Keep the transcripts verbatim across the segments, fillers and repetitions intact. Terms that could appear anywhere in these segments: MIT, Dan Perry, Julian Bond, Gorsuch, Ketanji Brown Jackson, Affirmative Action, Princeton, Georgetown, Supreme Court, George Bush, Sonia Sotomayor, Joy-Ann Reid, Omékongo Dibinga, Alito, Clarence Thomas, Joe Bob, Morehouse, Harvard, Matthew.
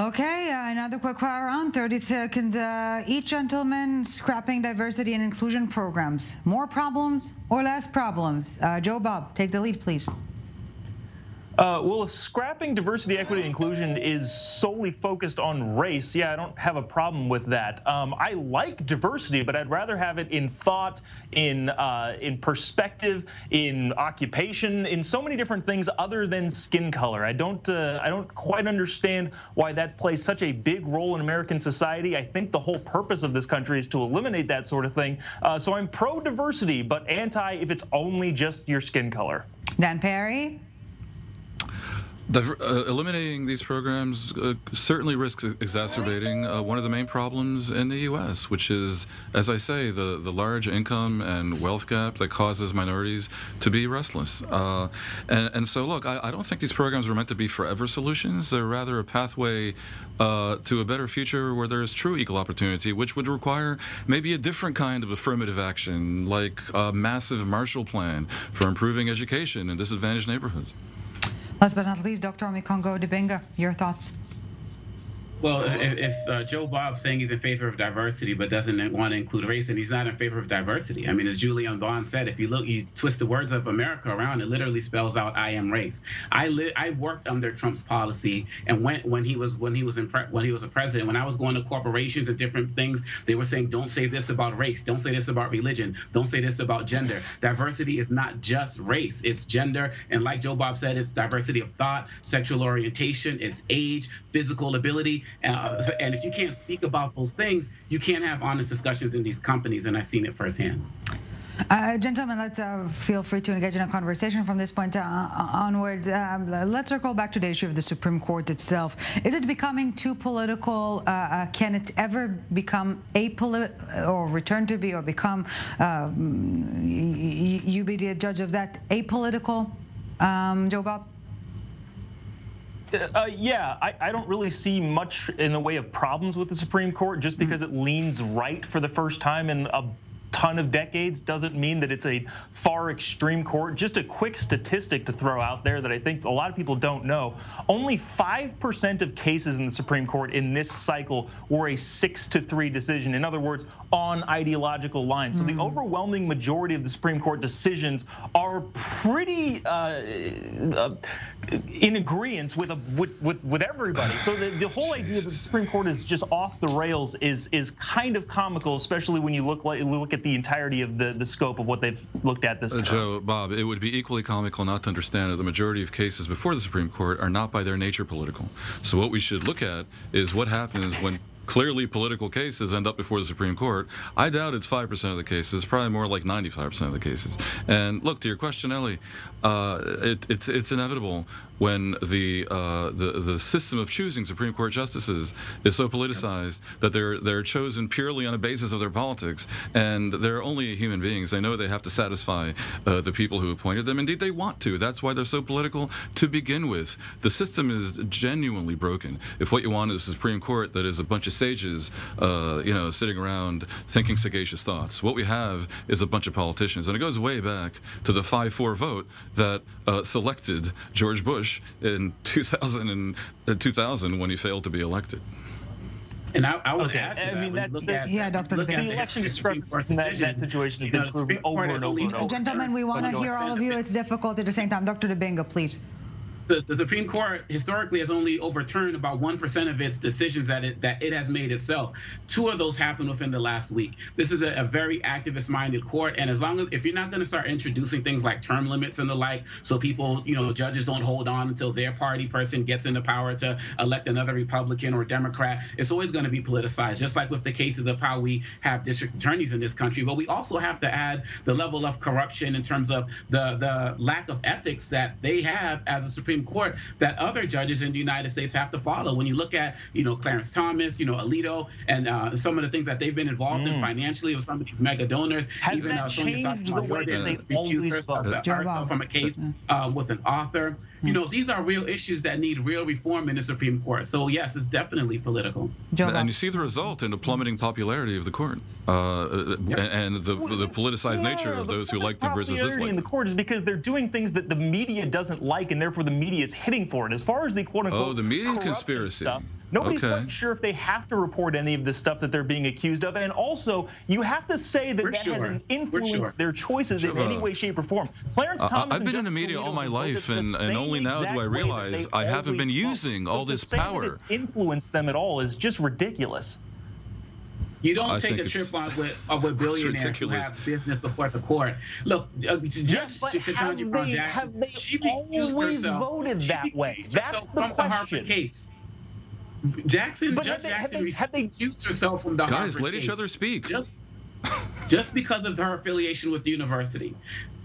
Okay, uh, another quick fire round, thirty seconds uh, each. Gentleman, scrapping diversity and inclusion programs. More problems or less problems? Uh, Joe Bob, take the lead, please. Uh, well, if scrapping diversity, equity, and inclusion is solely focused on race, yeah, I don't have a problem with that. Um, I like diversity, but I'd rather have it in thought, in uh, in perspective, in occupation, in so many different things other than skin color. I don't uh, I don't quite understand why that plays such a big role in American society. I think the whole purpose of this country is to eliminate that sort of thing. Uh, so I'm pro diversity, but anti if it's only just your skin color. Dan Perry. Diver uh, eliminating these programs uh, certainly risks exacerbating uh, one of the main problems in the U S, which is, as I say, the, the large income and wealth gap that causes minorities to be restless. Uh, and, and so, look, I, I don't think these programs were meant to be forever solutions. They're rather a pathway uh, to a better future where there is true equal opportunity, which would require maybe a different kind of affirmative action, like a massive Marshall Plan for improving education in disadvantaged neighborhoods. Last but not least, Doctor Omékongo Dibinga, your thoughts. Well, if, if uh, Joe Bob's saying he's in favor of diversity but doesn't want to include race, then he's not in favor of diversity. I mean, as Julian Bond said, if you look, you twist the words of America around, it literally spells out "I am race." I li I worked under Trump's policy, and went when he was when he was in pre when he was a president. When I was going to corporations and different things, they were saying, "Don't say this about race. Don't say this about religion. Don't say this about gender." Diversity is not just race; it's gender, and like Joe Bob said, it's diversity of thought, sexual orientation, it's age, physical ability. Uh, so, and if you can't speak about those things, you can't have honest discussions in these companies, and I've seen it firsthand. Uh, gentlemen, let's uh, feel free to engage in a conversation from this point uh, onwards. Um, let's circle back to the issue of the Supreme Court itself. Is it becoming too political? Uh, uh, can it ever become apolitical, or return to be, or become, uh, you be the judge of that, apolitical, um, Joe Bob? Uh, yeah, I, I don't really see much in the way of problems with the Supreme Court. Just because it leans right for the first time in a ton of decades doesn't mean that it's a far extreme court. Just a quick statistic to throw out there that I think a lot of people don't know. Only five percent of cases in the Supreme Court in this cycle were a six to three decision. In other words, on ideological lines. So mm. the overwhelming majority of the Supreme Court decisions are pretty uh, uh, in agreement with, with, with, with everybody. So the, the whole Jesus. idea that the Supreme Court is just off the rails is, is kind of comical, especially when you look, like, look at the entirety of the, the scope of what they've looked at this time. Uh, Joe, Bob, it would be equally comical not to understand that the majority of cases before the Supreme Court are not by their nature political. So what we should look at is what happens when clearly political cases end up before the Supreme Court. I doubt it's five percent of the cases, probably more like ninety-five percent of the cases. And look, to your question, Ellie, uh, it, it's, it's inevitable when the, uh, the, the system of choosing Supreme Court justices is so politicized that they're, they're chosen purely on a basis of their politics, and they're only human beings. They know they have to satisfy uh, the people who appointed them. Indeed, they want to. That's why they're so political to begin with. The system is genuinely broken. If what you want is a Supreme Court that is a bunch of sages, uh, you know, sitting around thinking sagacious thoughts. What we have is a bunch of politicians, and it goes way back to the five four vote that uh, selected George Bush in two thousand, and, uh, two thousand when he failed to be elected. And I, I would okay. add to that. I mean, that, look the, at, yeah, Doctor Look at the election discrepancy in that, that situation has been proven over and over and over. Gentlemen, we want to hear all of you. It's difficult at the same time. Doctor Dibinga, please. The, the Supreme Court historically has only overturned about one percent of its decisions that it, that it has made itself. Two of those happened within the last week. This is a, a very activist-minded court, and as long as if you're not going to start introducing things like term limits and the like, so people, you know, judges don't hold on until their party person gets into power to elect another Republican or Democrat, it's always going to be politicized, just like with the cases of how we have district attorneys in this country. But we also have to add the level of corruption in terms of the, the lack of ethics that they have as a Supreme Court that other judges in the United States have to follow. When you look at, you know, Clarence Thomas, you know, Alito, and uh, some of the things that they've been involved mm. in financially with some of these mega donors. Has even that uh, changed Sonia Sotomayor, the way they recused herself, herself from a case uh, with an author. Mm. You know, these are real issues that need real reform in the Supreme Court. So yes, it's definitely political. And you see the result in the plummeting popularity of the court uh, yeah. and the, the politicized yeah, nature of those who like them versus dislike them. In the court is because they're doing things that the media doesn't like, and therefore the media is hitting for it. As far as the quote unquote oh, the media conspiracy. Stuff, Nobody's okay. quite sure if they have to report any of the stuff that they're being accused of. And also, you have to say that We're that sure. hasn't influenced sure. their choices sure. in any way, shape, or form. Clarence Thomas. Uh, I've been in the media Alito all my life, and, and only now do I realize I haven't been using all this power. It's influenced them at all is just ridiculous. You don't I take a trip on with, on with billionaires who have business before the court. Look, uh, Judge yes, Ketanji Brown Jackson, she recused herself. Voted she that way. That's the from question. The Harvard case. Jackson, but Judge they, Jackson have they, have recused they, herself from the guys, Harvard case. Guys, let each other speak. Just, just because of her affiliation with the university.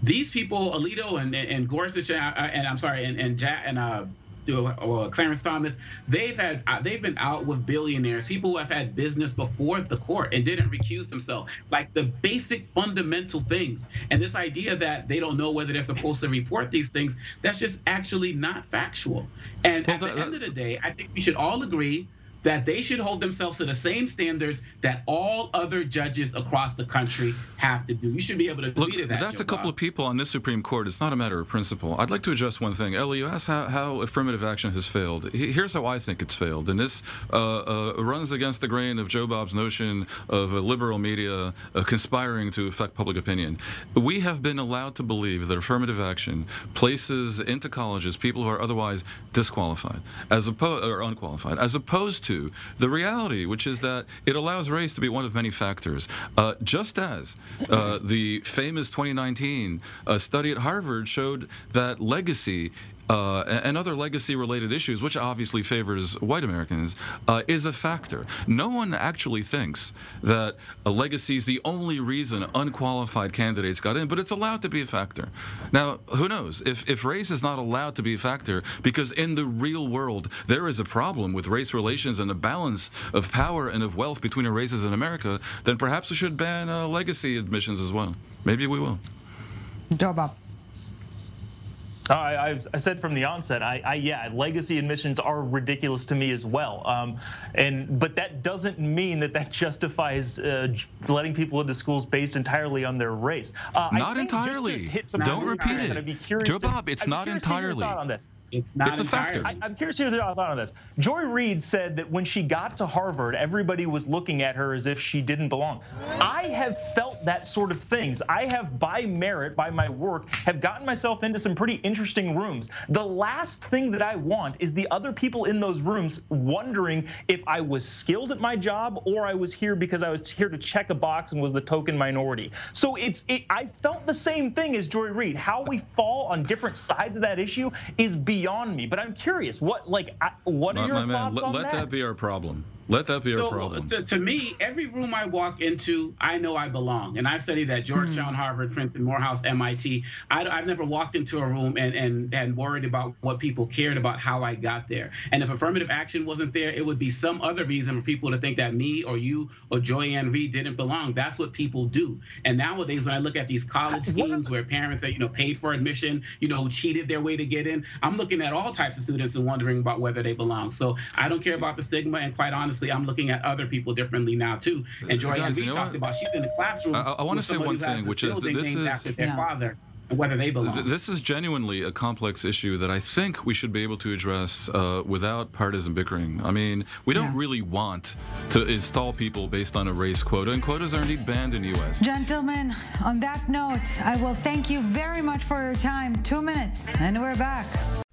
These people, Alito and, and, and Gorsuch, and, and I'm sorry, and, and, ja and uh, Uh, Clarence Thomas, they've had uh, they've been out with billionaires, people who have had business before the court and didn't recuse themselves, like the basic fundamental things. And this idea that they don't know whether they're supposed to report these things, that's just actually not factual. And well, at the that, end of the day, I think we should all agree that they should hold themselves to the same standards that all other judges across the country have to do. You should be able to agree to that. Look, that's a couple of people on this Supreme Court. It's not a matter of principle. I'd like to address one thing. Ellie, you asked how, how affirmative action has failed. Here's how I think it's failed. And this uh, uh, runs against the grain of Joe Bob's notion of a liberal media uh, conspiring to affect public opinion. We have been allowed to believe that affirmative action places into colleges people who are otherwise disqualified as opposed or unqualified, as opposed to the reality, which is that it allows race to be one of many factors. Uh, just as uh, the famous twenty nineteen uh, study at Harvard showed that legacy Uh, and other legacy-related issues, which obviously favors white Americans, uh, is a factor. No one actually thinks that a legacy is the only reason unqualified candidates got in, but it's allowed to be a factor. Now, who knows? If, if race is not allowed to be a factor, because in the real world there is a problem with race relations and the balance of power and of wealth between the races in America, then perhaps we should ban uh, legacy admissions as well. Maybe we will. Joe Bob. I, I've, I said from the onset, I, I, yeah, legacy admissions are ridiculous to me as well. Um, and but that doesn't mean that that justifies uh, letting people into schools based entirely on their race. Uh, not entirely. Don't repeat it, Joe Bob. It's not entirely. It's not. It's a factor. I, I'm curious to hear your thought on this. Joy Reid said that when she got to Harvard, everybody was looking at her as if she didn't belong. I have felt that sort of things. I have, by merit, by my work, have gotten myself into some pretty interesting rooms. The last thing that I want is the other people in those rooms wondering if I was skilled at my job or I was here because I was here to check a box and was the token minority. So it's. It, I felt the same thing as Joy Reid. How we fall on different sides of that issue is beyond. Beyond me, but I'm curious. What, like, I, what are your my thoughts man, on let that? Let that be our problem. Let that be so, our problem. To, to me, every room I walk into, I know I belong, and I've studied at Georgetown, hmm. Harvard, Princeton, Morehouse, M I T. I, I've never walked into a room and and and worried about what people cared about, how I got there. And if affirmative action wasn't there, it would be some other reason for people to think that me or you or Joy-Ann Reid didn't belong. That's what people do. And nowadays, when I look at these college schemes where parents are, you know, paid for admission, you know, who cheated their way to get in, I'm looking looking at all types of students and wondering about whether they belong. So I don't care about the stigma, and quite honestly, I'm looking at other people differently now too. And Joy-Ann Reid talked about she's in the classroom. I, I want to say one thing, which is that this is after their yeah. father. Whether they belong. This is genuinely a complex issue that I think we should be able to address uh, without partisan bickering. I mean, we don't yeah. really want to install people based on a race quota, and quotas are indeed banned in the U S Gentlemen, on that note, I will thank you very much for your time. Two minutes, and we're back.